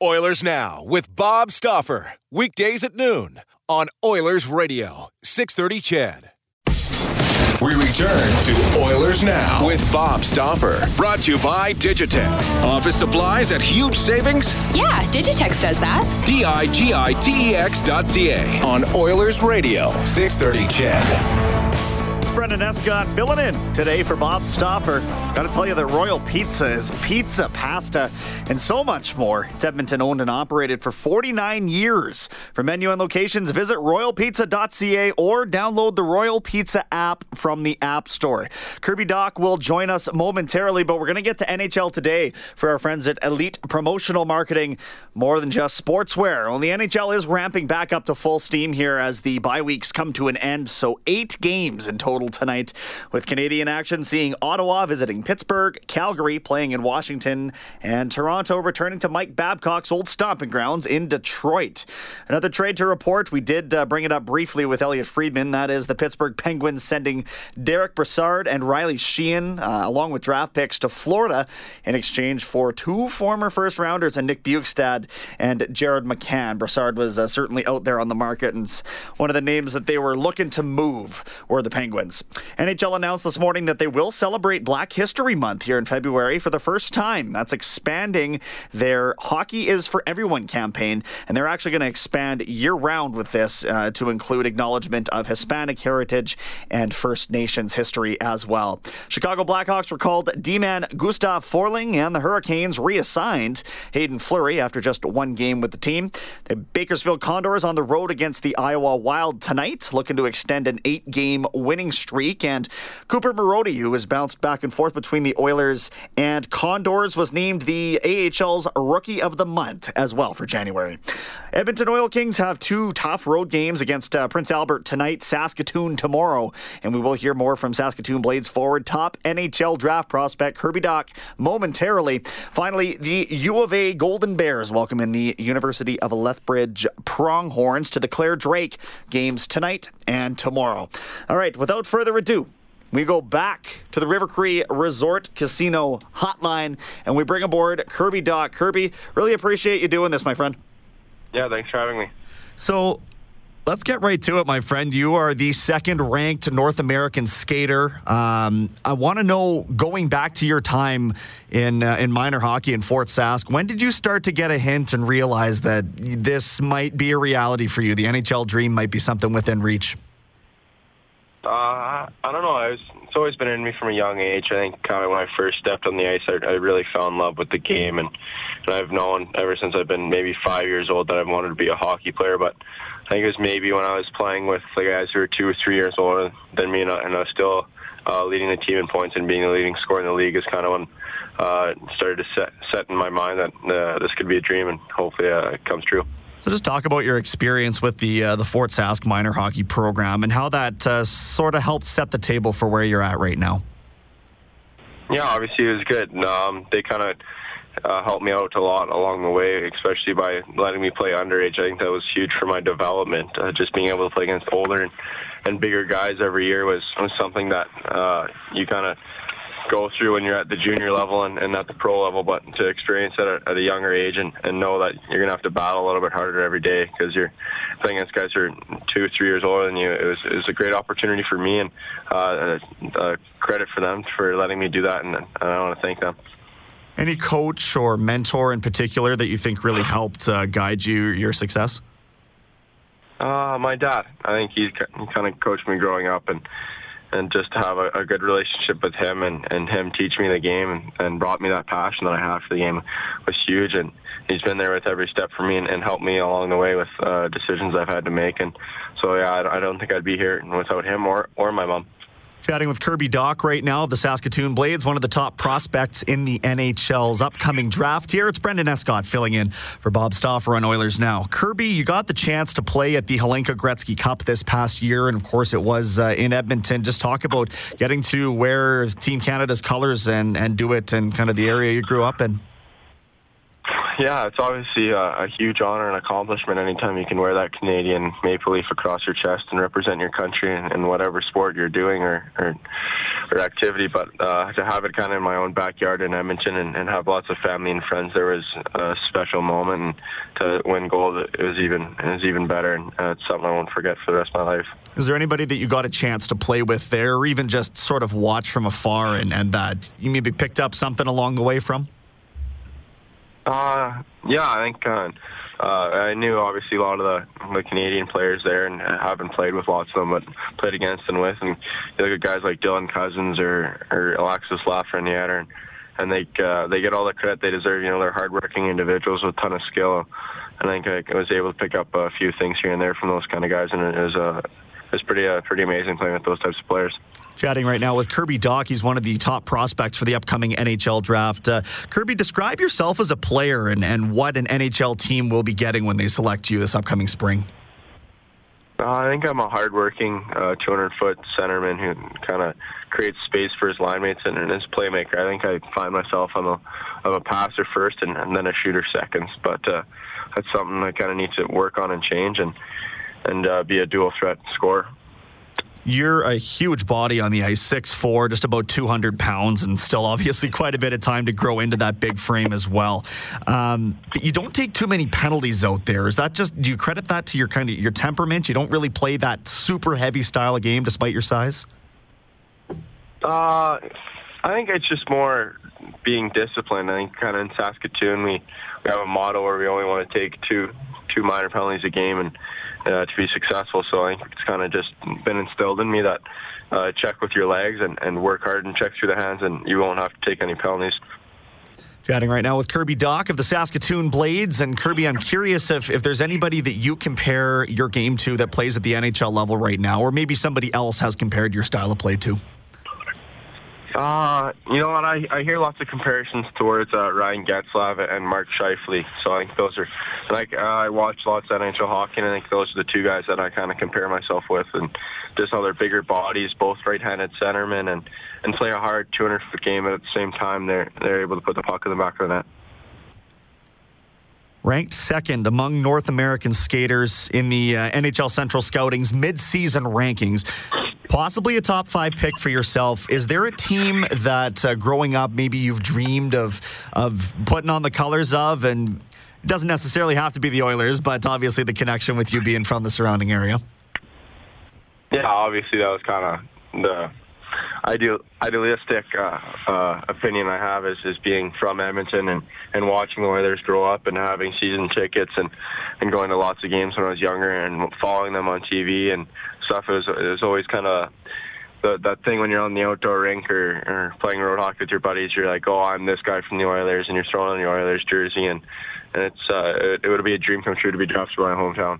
Oilers Now with Bob Stauffer. Weekdays at noon on Oilers Radio, 630 CHED. We return to Oilers Now with Bob Stauffer. Brought to you by Digitex. Office supplies at huge savings? Yeah, Digitex does that. Digitex.ca on Oilers Radio, 630 CHED. Brendan Escott filling in today for Bob Stauffer. Got to tell you that Royal Pizza is pizza, pasta, and so much more. It's Edmonton owned and operated for 49 years. For menu and locations, visit royalpizza.ca or download the Royal Pizza app from the App Store. Kirby Dach will join us momentarily, but we're going to get to NHL today for our friends at Elite Promotional Marketing. More than just sportswear. Well, the NHL is ramping back up to full steam here as the bye weeks come to an end. So 8 games in total tonight, with Canadian action seeing Ottawa visiting Pittsburgh, Calgary playing in Washington, and Toronto returning to Mike Babcock's old stomping grounds in Detroit. Another trade to report. We did bring it up briefly with Elliot Friedman. That is the Pittsburgh Penguins sending Derek Broussard and Riley Sheehan, along with draft picks, to Florida in exchange for 2 former first-rounders and Nick Bukestad and Jared McCann. Broussard was certainly out there on the market, and one of the names that they were looking to move were the Penguins. NHL announced this morning that they will celebrate Black History Month here in February for the first time. That's expanding their Hockey is for Everyone campaign, and they're actually going to expand year-round with this to include acknowledgement of Hispanic heritage and First Nations history as well. Chicago Blackhawks recalled D-man Gustav Forling, and the Hurricanes reassigned Hayden Fleury after just 1 game with the team. The Bakersfield Condors on the road against the Iowa Wild tonight, looking to extend an 8-game winning streak, and Cooper Marodi, who has bounced back and forth between the Oilers and Condors, was named the AHL's Rookie of the Month as well for January. Edmonton Oil Kings have 2 tough road games against Prince Albert tonight, Saskatoon tomorrow, and we will hear more from Saskatoon Blades forward, top NHL draft prospect Kirby Dach momentarily. Finally, the U of A Golden Bears welcome in the University of Lethbridge Pronghorns to the Claire Drake games tonight and tomorrow. All right, without further ado, we go back to the River Cree Resort Casino Hotline, and we bring aboard Kirby Dach. Kirby, really appreciate you doing this, my friend. Yeah, thanks for having me. So let's get right to it, my friend. You are the 2nd-ranked North American skater. I want to know, going back to your time in minor hockey in Fort Sask, when did you start to get a hint and realize that this might be a reality for you? The NHL dream might be something within reach. I don't know. It's always been in me from a young age. I think kind of when I first stepped on the ice, I really fell in love with the game, and I've known ever since I've been maybe 5 years old that I've wanted to be a hockey player. But I think it was maybe when I was playing with the guys who were 2 or 3 years older than me, and I was still leading the team in points and being the leading scorer in the league is kind of when it started to set in my mind that this could be a dream, and hopefully it comes true. So just talk about your experience with the Fort Sask minor hockey program and how that sort of helped set the table for where you're at right now. Yeah, obviously it was good. They kind of helped me out a lot along the way, especially by letting me play underage. I think that was huge for my development. Just being able to play against older and bigger guys every year was something that you kind of go through when you're at the junior level and at the pro level, but to experience it at a younger age and know that you're going to have to battle a little bit harder every day because you're playing against guys who are 2-3 years older than you. It was a great opportunity for me, and credit for them for letting me do that, and I want to thank them. Any coach or mentor in particular that you think really helped guide you your success? My dad. I think he kind of coached me growing up, and just to have a good relationship with him and him teach me the game and brought me that passion that I have for the game was huge, and he's been there with every step for me and helped me along the way with decisions I've had to make. And so, yeah, I don't think I'd be here without him or my mom. Chatting with Kirby Dach right now of the Saskatoon Blades, one of the top prospects in the NHL's upcoming draft here. It's Brendan Escott filling in for Bob Stauffer on Oilers Now. Kirby, you got the chance to play at the Helenka Gretzky Cup this past year, and of course it was in Edmonton. Just talk about getting to wear Team Canada's colors and do it in kind of the area you grew up in. Yeah, it's obviously a huge honor and accomplishment anytime you can wear that Canadian maple leaf across your chest and represent your country in whatever sport you're doing or activity. But to have it kind of in my own backyard in Edmonton and have lots of family and friends, there was a special moment. And to win gold, it was even better. And it's something I won't forget for the rest of my life. Is there anybody that you got a chance to play with there, or even just sort of watch from afar and that you maybe picked up something along the way from? Yeah, I think I knew obviously a lot of the Canadian players there, and haven't played with lots of them, but played against and with. And you look at guys like Dylan Cousins or Alexis Lafreniere, and they get all the credit they deserve. You know, they're hardworking individuals with a ton of skill. And I think I was able to pick up a few things here and there from those kind of guys, and it was pretty amazing playing with those types of players. Chatting right now with Kirby Dach. He's one of the top prospects for the upcoming NHL draft. Kirby, describe yourself as a player and what an NHL team will be getting when they select you this upcoming spring. I think I'm a hardworking 200-foot centerman who kind of creates space for his line mates and his playmaker. I think I find myself I'm a passer first and then a shooter second. But that's something I kind of need to work on and change and be a dual threat scorer. You're a huge body on the ice, 6'4", just about 200 pounds, and still obviously quite a bit of time to grow into that big frame as well. But you don't take too many penalties out there. Is that just, do you credit that to your kind of your temperament? You don't really play that super heavy style of game despite your size? I think it's just more being disciplined. I think kind of in Saskatoon we have a motto where we only want to take two minor penalties a game and to be successful. So I think it's kind of just been instilled in me that check with your legs and work hard and check through the hands, and you won't have to take any penalties. Chatting right now with Kirby Dach of the Saskatoon Blades. And Kirby, I'm curious if there's anybody that you compare your game to that plays at the NHL level right now, or maybe somebody else has compared your style of play to. You know what? I hear lots of comparisons towards Ryan Getzlaff and Mark Scheifele. So I think those are, like, I watch lots of NHL hockey, and I think those are the two guys that I kind of compare myself with. And just how they're bigger bodies, both right-handed centermen, and play a hard 200-foot game, but at the same time they're able to put the puck in the back of the net. Ranked second among North American skaters in the NHL Central Scouting's mid-season rankings. Possibly a top 5 pick for yourself. Is there a team that growing up maybe you've dreamed of putting on the colors of? And it doesn't necessarily have to be the Oilers, but obviously the connection with you being from the surrounding area. Yeah, obviously that was kind of the idealistic opinion I have is being from Edmonton and watching the Oilers grow up and having season tickets and going to lots of games when I was younger and following them on TV and stuff. It was always kind of that thing when you're on the outdoor rink or playing road hockey with your buddies, you're like, oh, I'm this guy from the Oilers, and you're throwing on the Oilers jersey, and it would be a dream come true to be drafted by my hometown.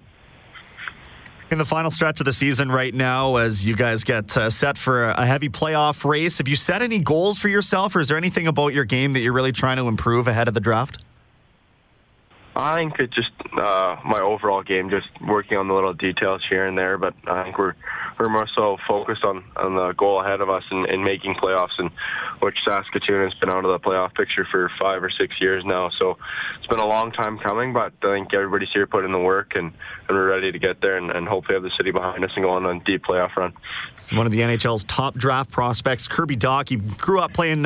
In the final stretch of the season right now, as you guys get set for a heavy playoff race, have you set any goals for yourself, or is there anything about your game that you're really trying to improve ahead of the draft? I think it's just my overall game, just working on the little details here and there. But I think we're more so focused on the goal ahead of us and making playoffs, and which Saskatoon has been out of the playoff picture for 5 or 6 years now. So it's been a long time coming, but I think everybody's here putting in the work, and we're ready to get there and hopefully have the city behind us and go on a deep playoff run. One of the NHL's top draft prospects, Kirby Dach. He grew up playing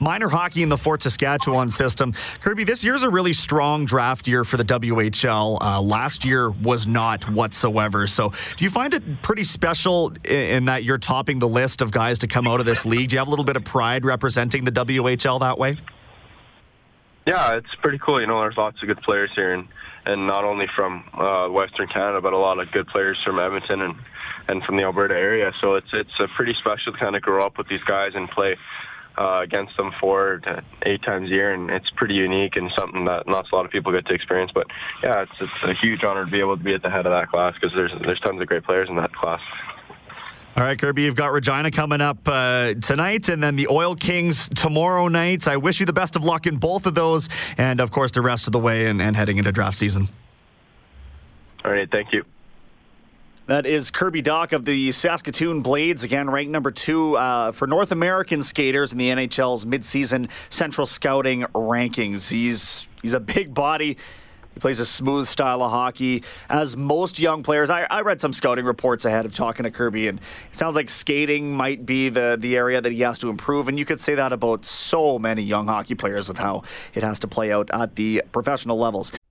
minor hockey in the Fort Saskatchewan system. Kirby, this year's a really strong draft year for the WHL. Last year was not whatsoever. So do you find it pretty special in that you're topping the list of guys to come out of this league? Do you have a little bit of pride representing the WHL that way? Yeah, it's pretty cool. You know, there's lots of good players here, and not only from Western Canada, but a lot of good players from Edmonton and from the Alberta area. So it's a pretty special to kind of grow up with these guys and play against them 4 to 8 times a year, and it's pretty unique and something that not a lot of people get to experience. But yeah, it's a huge honor to be able to be at the head of that class, because there's tons of great players in that class. All right, Kirby, you've got Regina coming up tonight, and then the Oil Kings tomorrow night. I wish you the best of luck in both of those, and of course the rest of the way and heading into draft season. All right, thank you. That is Kirby Dach of the Saskatoon Blades, again ranked number 2 for North American skaters in the NHL's midseason Central Scouting rankings. He's a big body. He plays a smooth style of hockey, as most young players. I read some scouting reports ahead of talking to Kirby, and it sounds like skating might be the area that he has to improve, and you could say that about so many young hockey players with how it has to play out at the professional levels.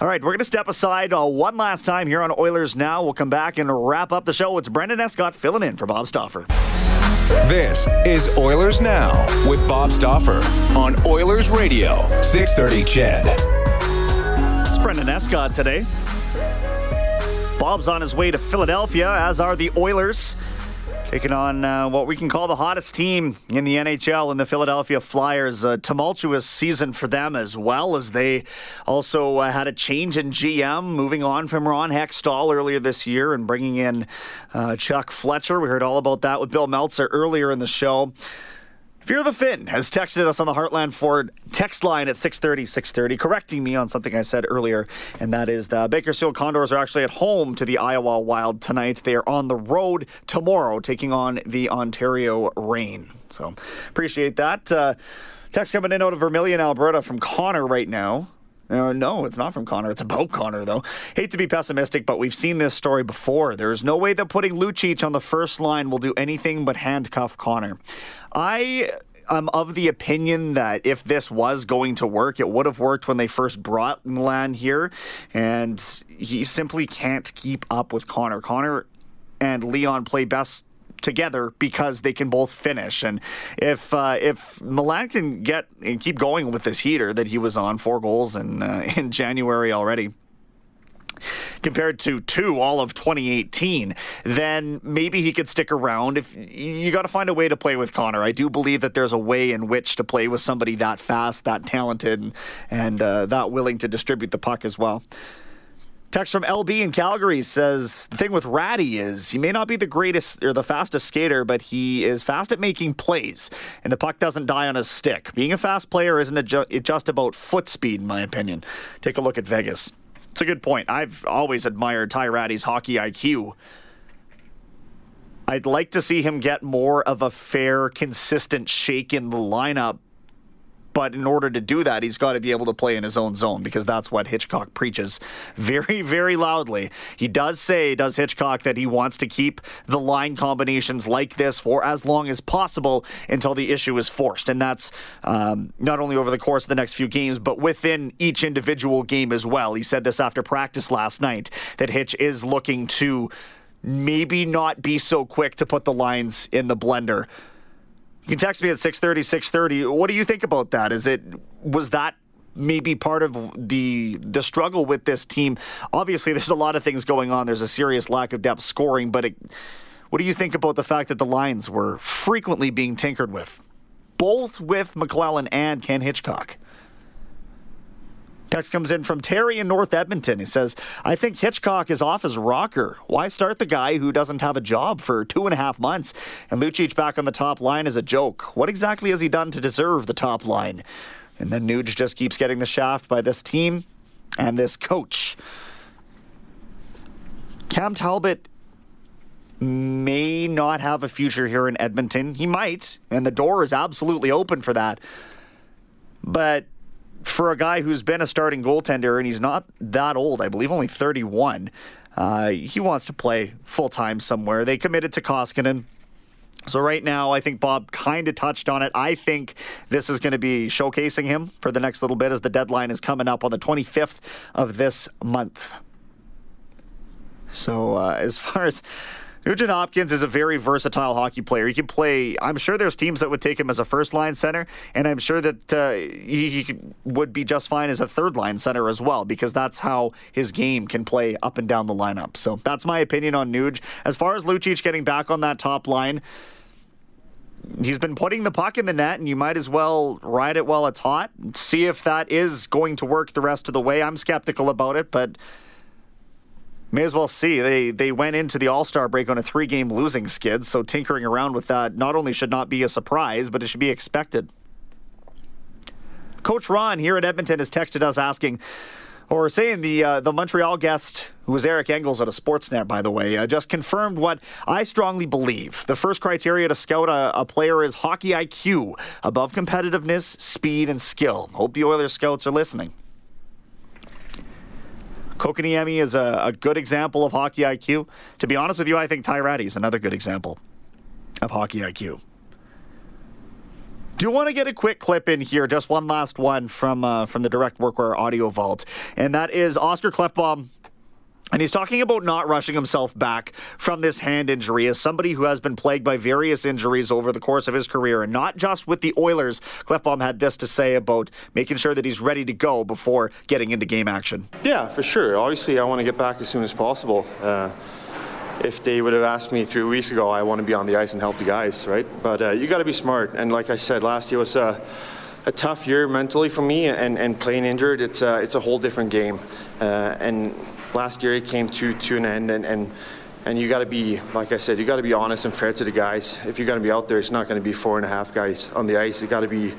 All right, we're going to step aside one last time here on Oilers Now. We'll come back and wrap up the show. It's Brendan Escott filling in for Bob Stauffer. This is Oilers Now with Bob Stauffer on Oilers Radio, 630 CHED. It's Brendan Escott today. Bob's on his way to Philadelphia, as are the Oilers, taking on what we can call the hottest team in the NHL in the Philadelphia Flyers. A tumultuous season for them, as well as they also had a change in GM, moving on from Ron Hextall earlier this year and bringing in Chuck Fletcher. We heard all about that with Bill Meltzer earlier in the show. Fear the Finn has texted us on the Heartland Ford text line at 630, correcting me on something I said earlier, and that is the Bakersfield Condors are actually at home to the Iowa Wild tonight. They are on the road tomorrow, taking on the Ontario Reign. So, appreciate that. Text coming in out of Vermilion, Alberta from Connor right now. No, it's not from Connor. It's about Connor, though. Hate to be pessimistic, but we've seen this story before. There is no way that putting Lucic on the first line will do anything but handcuff Connor. I am of the opinion that if this was going to work, it would have worked when they first brought Milan here, and he simply can't keep up with Connor. Connor and Leon play best together because they can both finish, and if Milan can get and keep going with this heater that he was on, 4 goals in January already compared to 2 all of 2018, then maybe he could stick around. If you got to find a way to play with Connor. I do believe that there's a way in which to play with somebody that fast, that talented, and that willing to distribute the puck as well. Text from LB in Calgary says, the thing with Rattie is he may not be the greatest or the fastest skater, but he is fast at making plays, and the puck doesn't die on his stick. Being a fast player isn't just about foot speed, in my opinion. Take a look at Vegas. It's a good point. I've always admired Ty Rattie's hockey IQ. I'd like to see him get more of a fair, consistent shake in the lineup, But in order to do that, he's got to be able to play in his own zone, because that's what Hitchcock preaches very, very loudly. He does say, does Hitchcock, that he wants to keep the line combinations like this for as long as possible until the issue is forced. And that's not only over the course of the next few games, but within each individual game as well. He said this after practice last night, that Hitch is looking to maybe not be so quick to put the lines in the blender. You can text me at 630-630. What do you think about that? Was that maybe part of the struggle with this team? Obviously, there's a lot of things going on. There's a serious lack of depth scoring, but what do you think about the fact that the lines were frequently being tinkered with, both with McLellan and Ken Hitchcock? Text comes in from Terry in North Edmonton. He says, I think Hitchcock is off his rocker. Why start the guy who doesn't have a job for 2.5 months? And Lucic back on the top line is a joke. What exactly has he done to deserve the top line? And then Nuge just keeps getting the shaft by this team and this coach. Cam Talbot may not have a future here in Edmonton. He might, and the door is absolutely open for that. But for a guy who's been a starting goaltender, and he's not that old, I believe only 31, he wants to play full-time somewhere. They committed to Koskinen. So right now, I think Bob kind of touched on it. I think this is going to be showcasing him for the next little bit, as the deadline is coming up on the 25th of this month. So as far as... Nugent Hopkins is a very versatile hockey player. He can play... I'm sure there's teams that would take him as a first-line center, and I'm sure that he would be just fine as a third-line center as well, because that's how his game can play up and down the lineup. So that's my opinion on Nuge. As far as Lucic getting back on that top line, he's been putting the puck in the net, and you might as well ride it while it's hot. See if that is going to work the rest of the way. I'm skeptical about it, but... may as well see. They went into the All-Star break on a 3-game losing skid, so tinkering around with that not only should not be a surprise, but it should be expected. Coach Ron here at Edmonton has texted us asking, or saying the Montreal guest, who was Eric Engels at a Sportsnet, by the way, just confirmed what I strongly believe. The first criteria to scout a player is hockey IQ, above competitiveness, speed, and skill. Hope the Oilers scouts are listening. Kokoniemi is a good example of hockey IQ. To be honest with you, I think Ty Rattie is another good example of hockey IQ. Do want to get a quick clip in here, just one last one from the Direct Workwear Audio Vault, and that is Oscar Klefbom. And he's talking about not rushing himself back from this hand injury, as somebody who has been plagued by various injuries over the course of his career, and not just with the Oilers. Klefbom had this to say about making sure that he's ready to go before getting into game action. Yeah, for sure. Obviously, I want to get back as soon as possible. If they would have asked me 3 weeks ago, I want to be on the ice and help the guys, right? But you got to be smart. And like I said, last year was a tough year mentally for me, and playing injured, it's a whole different game. And last year it came to an end, and you got to be, like I said, you got to be honest and fair to the guys. If you're going to be out there, it's not going to be 4.5 guys on the ice. It got to be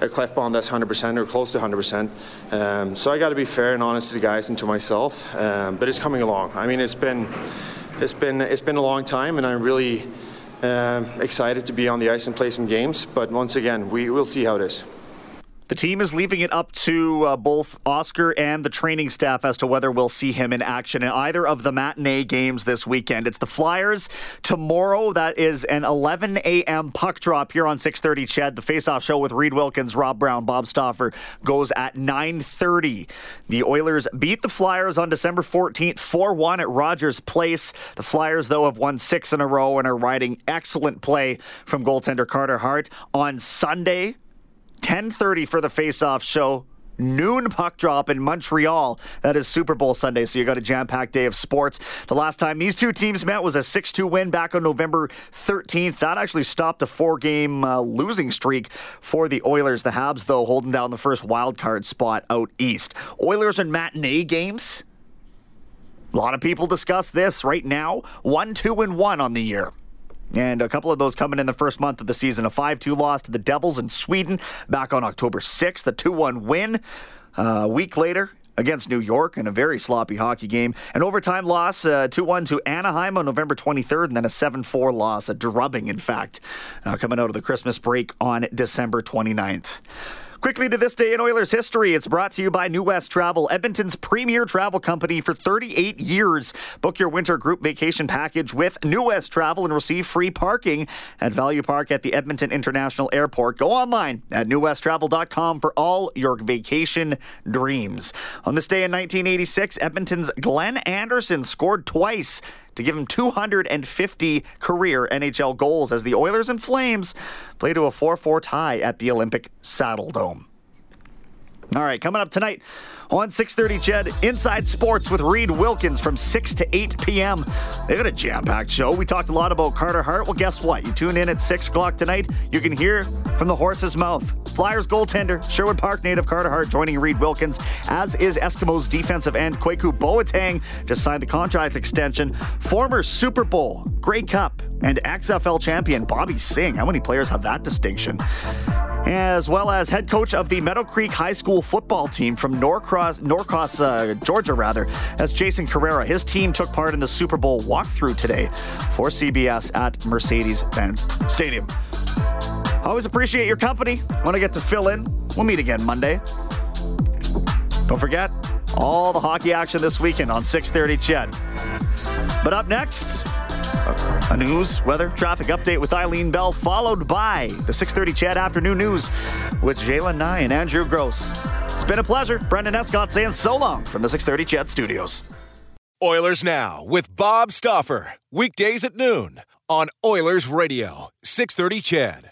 a Klefbom that's 100% or close to 100%. So I got to be fair and honest to the guys and to myself. But it's coming along. I mean, it's been a long time, and I'm really excited to be on the ice and play some games. But once again, we'll see how it is. The team is leaving it up to both Oscar and the training staff as to whether we'll see him in action in either of the matinee games this weekend. It's the Flyers tomorrow. That is an 11 a.m. puck drop here on 630 CHED. The face-off show with Reed Wilkins, Rob Brown, Bob Stauffer goes at 9:30. The Oilers beat the Flyers on December 14th, 4-1 at Rogers Place. The Flyers, though, have won 6 in a row and are riding excellent play from goaltender Carter Hart. On Sunday, 10:30 for the face-off show, noon puck drop in Montreal. That is Super Bowl Sunday, so you got a jam-packed day of sports. The last time these two teams met was a 6-2 win back on November 13th. That actually stopped a 4-game losing streak for the Oilers. The Habs, though, holding down the first wild-card spot out east. Oilers and matinee games. A lot of people discuss this right now. 1-2-1 on the year. And a couple of those coming in the first month of the season. A 5-2 loss to the Devils in Sweden back on October 6th. A 2-1 win a week later against New York in a very sloppy hockey game. An overtime loss, 2-1 to Anaheim on November 23rd. And then a 7-4 loss, a drubbing, in fact, coming out of the Christmas break on December 29th. Quickly to this day in Oilers history, it's brought to you by New West Travel, Edmonton's premier travel company for 38 years. Book your winter group vacation package with New West Travel and receive free parking at Value Park at the Edmonton International Airport. Go online at newwesttravel.com for all your vacation dreams. On this day in 1986, Edmonton's Glenn Anderson scored twice to give him 250 career NHL goals as the Oilers and Flames play to a 4-4 tie at the Olympic Saddle Dome. All right, coming up tonight on 6:30, Jed, Inside Sports with Reed Wilkins from 6 to 8 p.m. They've got a jam-packed show. We talked a lot about Carter Hart. Well, guess what? You tune in at 6 o'clock tonight. You can hear from the horse's mouth. Flyers goaltender, Sherwood Park native Carter Hart joining Reed Wilkins, as is Eskimos defensive end Kweku Boateng, just signed the contract extension. Former Super Bowl, Grey Cup, and XFL champion Bobby Singh. How many players have that distinction? As well as head coach of the Meadow Creek High School football team from Norcross, Georgia, as Jason Carrera. His team took part in the Super Bowl walkthrough today for CBS at Mercedes-Benz Stadium. Always appreciate your company. When I get to fill in, we'll meet again Monday. Don't forget, all the hockey action this weekend on 6:30 CHED. But up next, a news, weather, traffic update with Eileen Bell, followed by the 6:30 CHED afternoon news with Jalen Nye and Andrew Gross. It's been a pleasure. Brendan Escott saying so long from the 6:30 CHED studios. Oilers Now with Bob Stauffer. Weekdays at noon on Oilers Radio, 6:30 CHED.